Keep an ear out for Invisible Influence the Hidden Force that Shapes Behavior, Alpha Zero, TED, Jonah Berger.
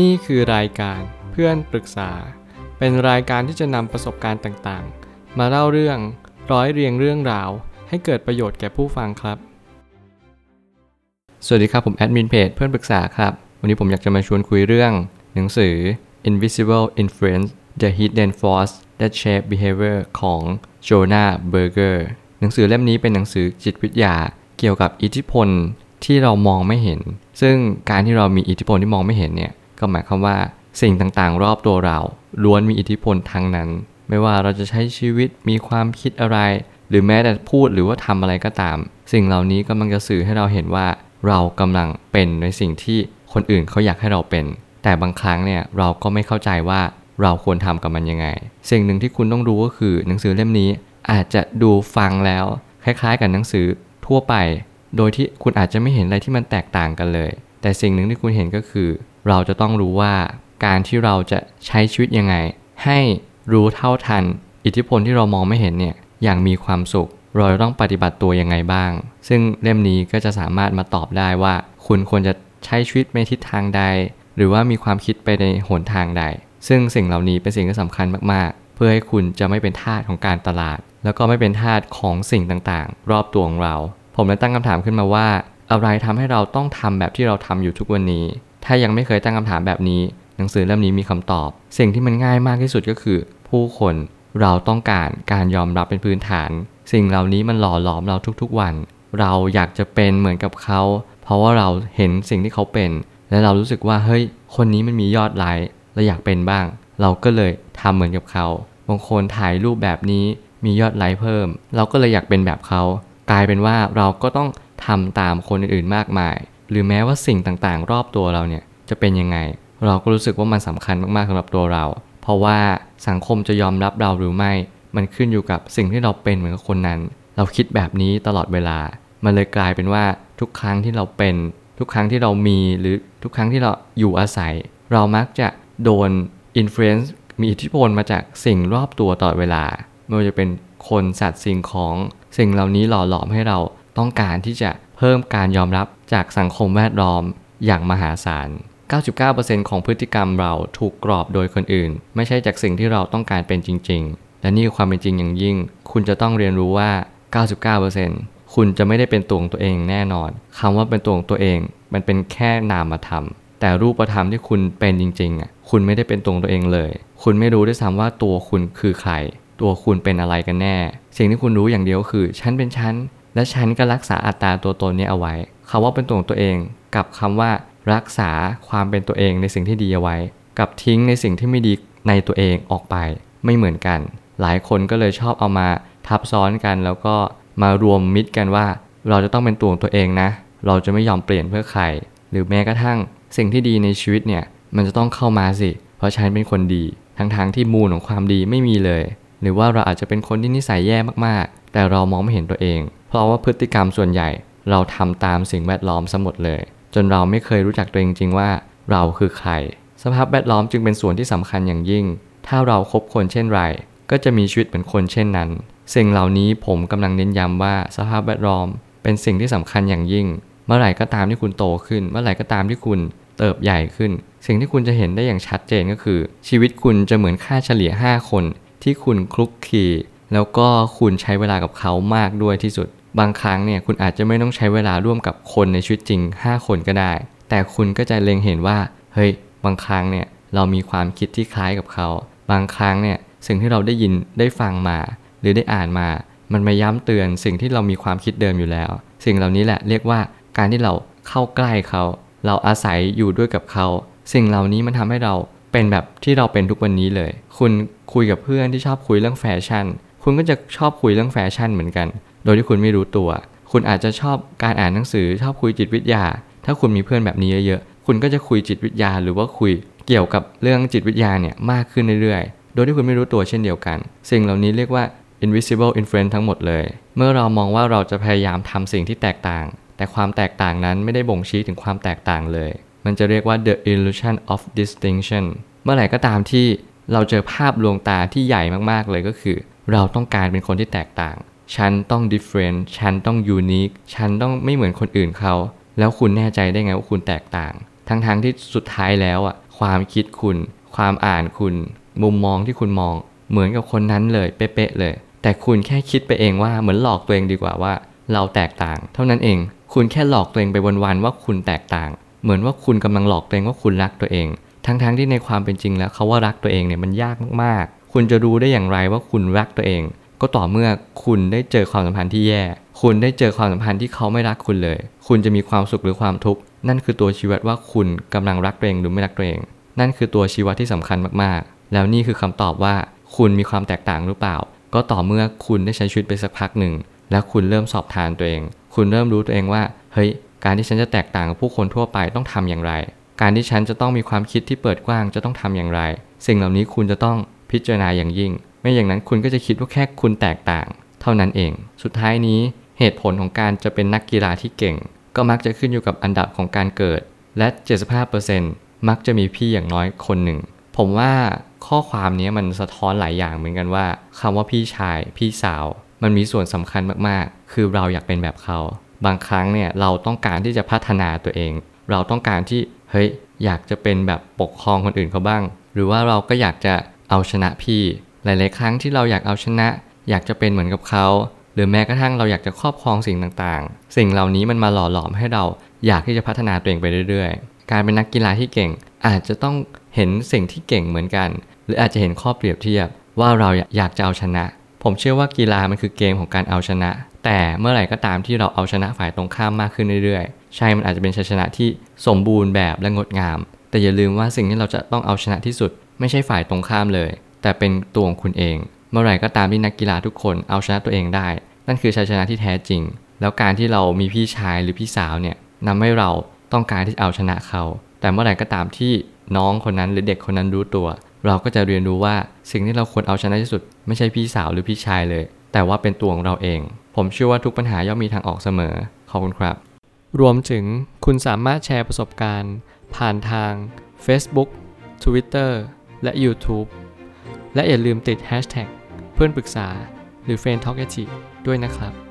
นี่คือรายการเพื่อนปรึกษาเป็นรายการที่จะนำประสบการณ์ต่างๆมาเล่าเรื่องร้อยเรียงเรื่องราวให้เกิดประโยชน์แก่ผู้ฟังครับสวัสดีครับผมแอดมินเพจเพื่อนปรึกษาครับวันนี้ผมอยากจะมาชวนคุยเรื่องหนังสือ Invisible Influence the Hidden Force that Shapes Behavior ของ Jonah Berger หนังสือเล่มนี้เป็นหนังสือจิตวิทยาเกี่ยวกับอิทธิพลที่เรามองไม่เห็นซึ่งการที่เรามีอิทธิพลที่มองไม่เห็นเนี่ยก็หมายความว่าสิ่งต่างๆรอบตัวเราล้วนมีอิทธิพลทั้งนั้นไม่ว่าเราจะใช้ชีวิตมีความคิดอะไรหรือแม้แต่พูดหรือว่าทำอะไรก็ตามสิ่งเหล่านี้กำลังจะสื่อให้เราเห็นว่าเรากำลังเป็นในสิ่งที่คนอื่นเขาอยากให้เราเป็นแต่บางครั้งเนี่ยเราก็ไม่เข้าใจว่าเราควรทำกับมันยังไงสิ่งหนึ่งที่คุณต้องรู้ก็คือหนังสือเล่มนี้อาจจะดูฟังแล้วคล้ายๆกับหนังสือทั่วไปโดยที่คุณอาจจะไม่เห็นอะไรที่มันแตกต่างกันเลยแต่สิ่งหนึ่งที่คุณเห็นก็คือเราจะต้องรู้ว่าการที่เราจะใช้ชีวิตยังไงให้รู้เท่าทันอิทธิพลที่เรามองไม่เห็นเนี่ยอย่างมีความสุขเราต้องปฏิบัติตัวยังไงบ้างซึ่งเล่มนี้ก็จะสามารถมาตอบได้ว่าคุณควรจะใช้ชีวิตในทิศทางใดหรือว่ามีความคิดไปในหนทางใดซึ่งสิ่งเหล่านี้เป็นสิ่งที่สำคัญมากๆเพื่อให้คุณจะไม่เป็นทาสของการตลาดแล้วก็ไม่เป็นทาสของสิ่งต่างๆรอบตัวของเราผมเลยตั้งคำถามขึ้นมาว่าอะไรทำให้เราต้องทำแบบที่เราทำอยู่ทุกวันนี้ถ้ายังไม่เคยตั้งคำถามแบบนี้หนังสือเล่มนี้มีคำตอบสิ่งที่มันง่ายมากที่สุดก็คือผู้คนเราต้องการการยอมรับเป็นพื้นฐานสิ่งเหล่านี้มันหล่อหลอมเราทุกๆวันเราอยากจะเป็นเหมือนกับเขาเพราะว่าเราเห็นสิ่งที่เขาเป็นและเรารู้สึกว่าเฮ้ยคนนี้มันมียอดไลค์เราอยากเป็นบ้างเราก็เลยทำเหมือนกับเขาบางคนถ่ายรูปแบบนี้มียอดไลค์เพิ่มเราก็เลยอยากเป็นแบบเขากลายเป็นว่าเราก็ต้องทำตามคนอื่นๆมากมายหรือแม้ว่าสิ่งต่างๆรอบตัวเราเนี่ยจะเป็นยังไงเราก็รู้สึกว่ามันสำคัญมากๆสำหรับตัวเราเพราะว่าสังคมจะยอมรับเราหรือไม่มันขึ้นอยู่กับสิ่งที่เราเป็นเหมือนกับคนนั้นเราคิดแบบนี้ตลอดเวลามันเลยกลายเป็นว่าทุกครั้งที่เราเป็นทุกครั้งที่เรามีหรือทุกครั้งที่เราอยู่อาศัยเรามักจะโดน influence มีอิทธิพลมาจากสิ่งรอบตัวตลอดเวลาไม่ว่าจะเป็นคนสัตว์สิ่งของสิ่งเหล่านี้หล่อหลอมให้เราต้องการที่จะเพิ่มการยอมรับจากสังคมแวดล้อมอย่างมหาศาล 99% ของพฤติกรรมเราถูกกรอบโดยคนอื่นไม่ใช่จากสิ่งที่เราต้องการเป็นจริงๆและนี่คือความเป็นจริงอย่างยิ่งคุณจะต้องเรียนรู้ว่า 99% คุณจะไม่ได้เป็นตัวของตัวเองแน่นอนคำว่าเป็นตัวของตัวเองมันเป็นแค่นามธรรมแต่รูปธรรมที่คุณเป็นจริงๆคุณไม่ได้เป็นตัวของตัวเองเลยคุณไม่รู้ด้วยซ้ำว่าตัวคุณคือใครตัวคุณเป็นอะไรกันแน่สิ่งที่คุณรู้อย่างเดียวคือฉันเป็นฉันและฉันก็รักษาอัตราตัวตนนี้เอาไว้คำว่าเป็นตัวของตัวเองกับคำว่ารักษาความเป็นตัวเองในสิ่งที่ดีเอาไว้กับทิ้งในสิ่งที่ไม่ดีในตัวเองออกไปไม่เหมือนกันหลายคนก็เลยชอบเอามาทับซ้อนกันแล้วก็มารวมมิตรกันว่าเราจะต้องเป็นตัวของตัวเองนะเราจะไม่ยอมเปลี่ยนเพื่อใครหรือแม้กระทั่งสิ่งที่ดีในชีวิตเนี่ยมันจะต้องเข้ามาสิเพราะฉันเป็นคนดีทั้งที่มูลของความดีไม่มีเลยหรือว่าเราอาจจะเป็นคนที่นิสัยแย่มากๆแต่เรามองไม่เห็นตัวเองเพราะว่าพฤติกรรมส่วนใหญ่เราทำตามสิ่งแวดล้อมซะหมดเลยจนเราไม่เคยรู้จักตัวเองจริงว่าเราคือใครสภาพแวดล้อมจึงเป็นส่วนที่สำคัญอย่างยิ่งถ้าเราคบคนเช่นไรก็จะมีชีวิตเป็นคนเช่นนั้นสิ่งเหล่านี้ผมกำลังเน้นย้ำว่าสภาพแวดล้อมเป็นสิ่งที่สำคัญอย่างยิ่งเมื่อไหร่ก็ตามที่คุณโตขึ้นเมื่อไหร่ก็ตามที่คุณเติบใหญ่ขึ้นสิ่งที่คุณจะเห็นได้อย่างชัดเจนก็คือชีวิตคุณจะเหมือนค่าเฉลี่ย5คนที่คุณคลุกคลีแล้วก็คุณใช้เวลากับเขามากด้วยที่สุดบางครั้งเนี่ยคุณอาจจะไม่ต้องใช้เวลาร่วมกับคนในชีวิตจริง5คนก็ได้แต่คุณก็จะเล็งเห็นว่าเฮ้ยบางครั้งเนี่ยเรามีความคิดที่คล้ายกับเขาบางครั้งเนี่ยสิ่งที่เราได้ยินได้ฟังมาหรือได้อ่านมามันมาย้ำเตือนสิ่งที่เรามีความคิดเดิมอยู่แล้วสิ่งเหล่านี้แหละเรียกว่าการที่เราเข้าใกล้เขาเราอาศัยอยู่ด้วยกับเขาสิ่งเหล่านี้มันทำให้เราเป็นแบบที่เราเป็นทุกวันนี้เลยคุณคุยกับเพื่อนที่ชอบคุยเรื่องแฟชั่นคุณก็จะชอบคุยเรื่องแฟชั่นเหมือนกันโดยที่คุณไม่รู้ตัวคุณอาจจะชอบการอ่านหนังสือชอบคุยจิตวิทยาถ้าคุณมีเพื่อนแบบนี้เยอะๆคุณก็จะคุยจิตวิทยาหรือว่าคุยเกี่ยวกับเรื่องจิตวิทยาเนี่ยมากขึ้นเรื่อยๆโดยที่คุณไม่รู้ตัวเช่นเดียวกันสิ่งเหล่านี้เรียกว่า invisible influence ทั้งหมดเลยเมื่อเรามองว่าเราจะพยายามทำสิ่งที่แตกต่างแต่ความแตกต่างนั้นไม่ได้บ่งชี้ถึงความแตกต่างเลยมันจะเรียกว่า the illusion of distinction เมื่อไหร่ก็ตามที่เราเจอภาพลวงตาที่ใหญ่มากๆเลยก็คือเราต้องการเป็นคนที่แตกต่างฉันต้อง different ฉันต้อง unique ฉันต้องไม่เหมือนคนอื่นเขาแล้วคุณแน่ใจได้ไงว่าคุณแตกต่างทั้งที่สุดท้ายแล้ว ความคิดคุณความอ่านคุณมุมมองที่คุณมองเหมือนกับคนนั้นเลยเป๊ะๆเลยแต่คุณแค่คิดไปเองว่าเหมือนหลอกตัวเองดีกว่าว่าเราแตกต่างเท่านั้นเองคุณแค่หลอกตัวเองไปวันๆว่าคุณแตกต่างเหมือนว่าคุณกำลังหลอกตัวเองว่าคุณรักตัวเองทั้งๆที่ในความเป็นจริงแล้วเขาว่ารักตัวเองเนี่ยมันยากมากๆคุณจะรู้ได้อย่างไรว่าคุณรักตัวเองก็ต่อเมื่อคุณได้เจอความสัมพันธ์ที่แย่คุณได้เจอความสัมพันธ์ที่เขาไม่รักคุณเลยคุณจะมีความสุขหรือความทุกข์นั่นคือตัวชี้วัดว่าคุณกำลังรักตัวเองหรือไม่รักตัวเองนั่นคือตัวชี้วัดที่สำคัญมากๆแล้วนี่คือคำตอบว่าคุณมีความแตกต่างหรือเปล่าก็ต่อเมื่อคุณได้ใช้ชีวิตไปสักพักหนึ่งแล้วคุณเริ่มสอบทานตัวเองคุณเริ่มรู้ตัวเองว่าเฮ้ยการที่ฉันจะแตกต่างกับผู้คนทั่วไปต้องทำอย่างไรการที่ฉันจะต้องมีความคิดที่เปิดกว้างจะต้องทำอย่างไรสิ่งเหล่านี้คุณจะต้องพิจารณาอย่างยิ่งไม่อย่างนั้นคุณก็จะคิดว่าแค่คุณแตกต่างเท่านั้นเองสุดท้ายนี้เหตุผลของการจะเป็นนักกีฬาที่เก่งก็มักจะขึ้นอยู่กับอันดับของการเกิดและ 75% มักจะมีพี่อย่างน้อยคนหนึ่งผมว่าข้อความนี้มันสะท้อนหลายอย่างเหมือนกันว่าคำว่าพี่ชายพี่สาวมันมีส่วนสำคัญมากๆคือเราอยากเป็นแบบเขาบางครั้งเนี่ยเราต้องการที่จะพัฒนาตัวเองเราต้องการที่เฮ้ยอยากจะเป็นแบบปกครองคนอื่นเขาบ้างหรือว่าเราก็อยากจะเอาชนะพี่หลายๆครั้งที่เราอยากเอาชนะอยากจะเป็นเหมือนกับเขาหรือแม้กระทั่งเราอยากจะครอบครองสิ่งต่างๆสิ่งเหล่านี้มันมาหล่อหลอมให้เราอยากที่จะพัฒนาตัวเองไปเรื่อยๆการเป็นนักกีฬาที่เก่งอาจจะต้องเห็นสิ่งที่เก่งเหมือนกันหรืออาจจะเห็นข้อเปรียบเทียบว่าเราอยากจะเอาชนะผมเชื่อว่ากีฬามันคือเกมของการเอาชนะแต่เมื่อไหร่ก็ตามที่เราเอาชนะฝ่ายตรงข้ามมากขึ้นเรื่อยๆใช่มันอาจจะเป็นชัยชนะที่สมบูรณ์แบบและงดงามแต่อย่าลืมว่าสิ่งที่เราจะต้องเอาชนะที่สุดไม่ใช่ฝ่ายตรงข้ามเลยแต่เป็นตัวของคุณเองเมื่อไหร่ก็ตามที่นักกีฬาทุกคนเอาชนะตัวเองได้นั่นคือชัยชนะที่แท้จริงแล้วการที่เรามีพี่ชายหรือพี่สาวเนี่ยนำให้เราต้องการที่จะเอาชนะเขาแต่เมื่อไหร่ก็ตามที่น้องคนนั้นหรือเด็กคนนั้นรู้ตัวเราก็จะเรียนรู้ว่าสิ่งที่เราควรเอาชนะที่สุดไม่ใช่พี่สาวหรือพี่ชายเลยแต่ว่าเป็นตัวของเราเองผมเชื่อว่าทุกปัญหาย่อมมีทางออกเสมอขอบคุณครับรวมถึงคุณสามารถแชร์ประสบการณ์ผ่านทาง Facebook Twitter และ YouTube และอย่าลืมติด Hashtag เพื่อนปรึกษาหรือ Friend Talk ด้วยนะครับ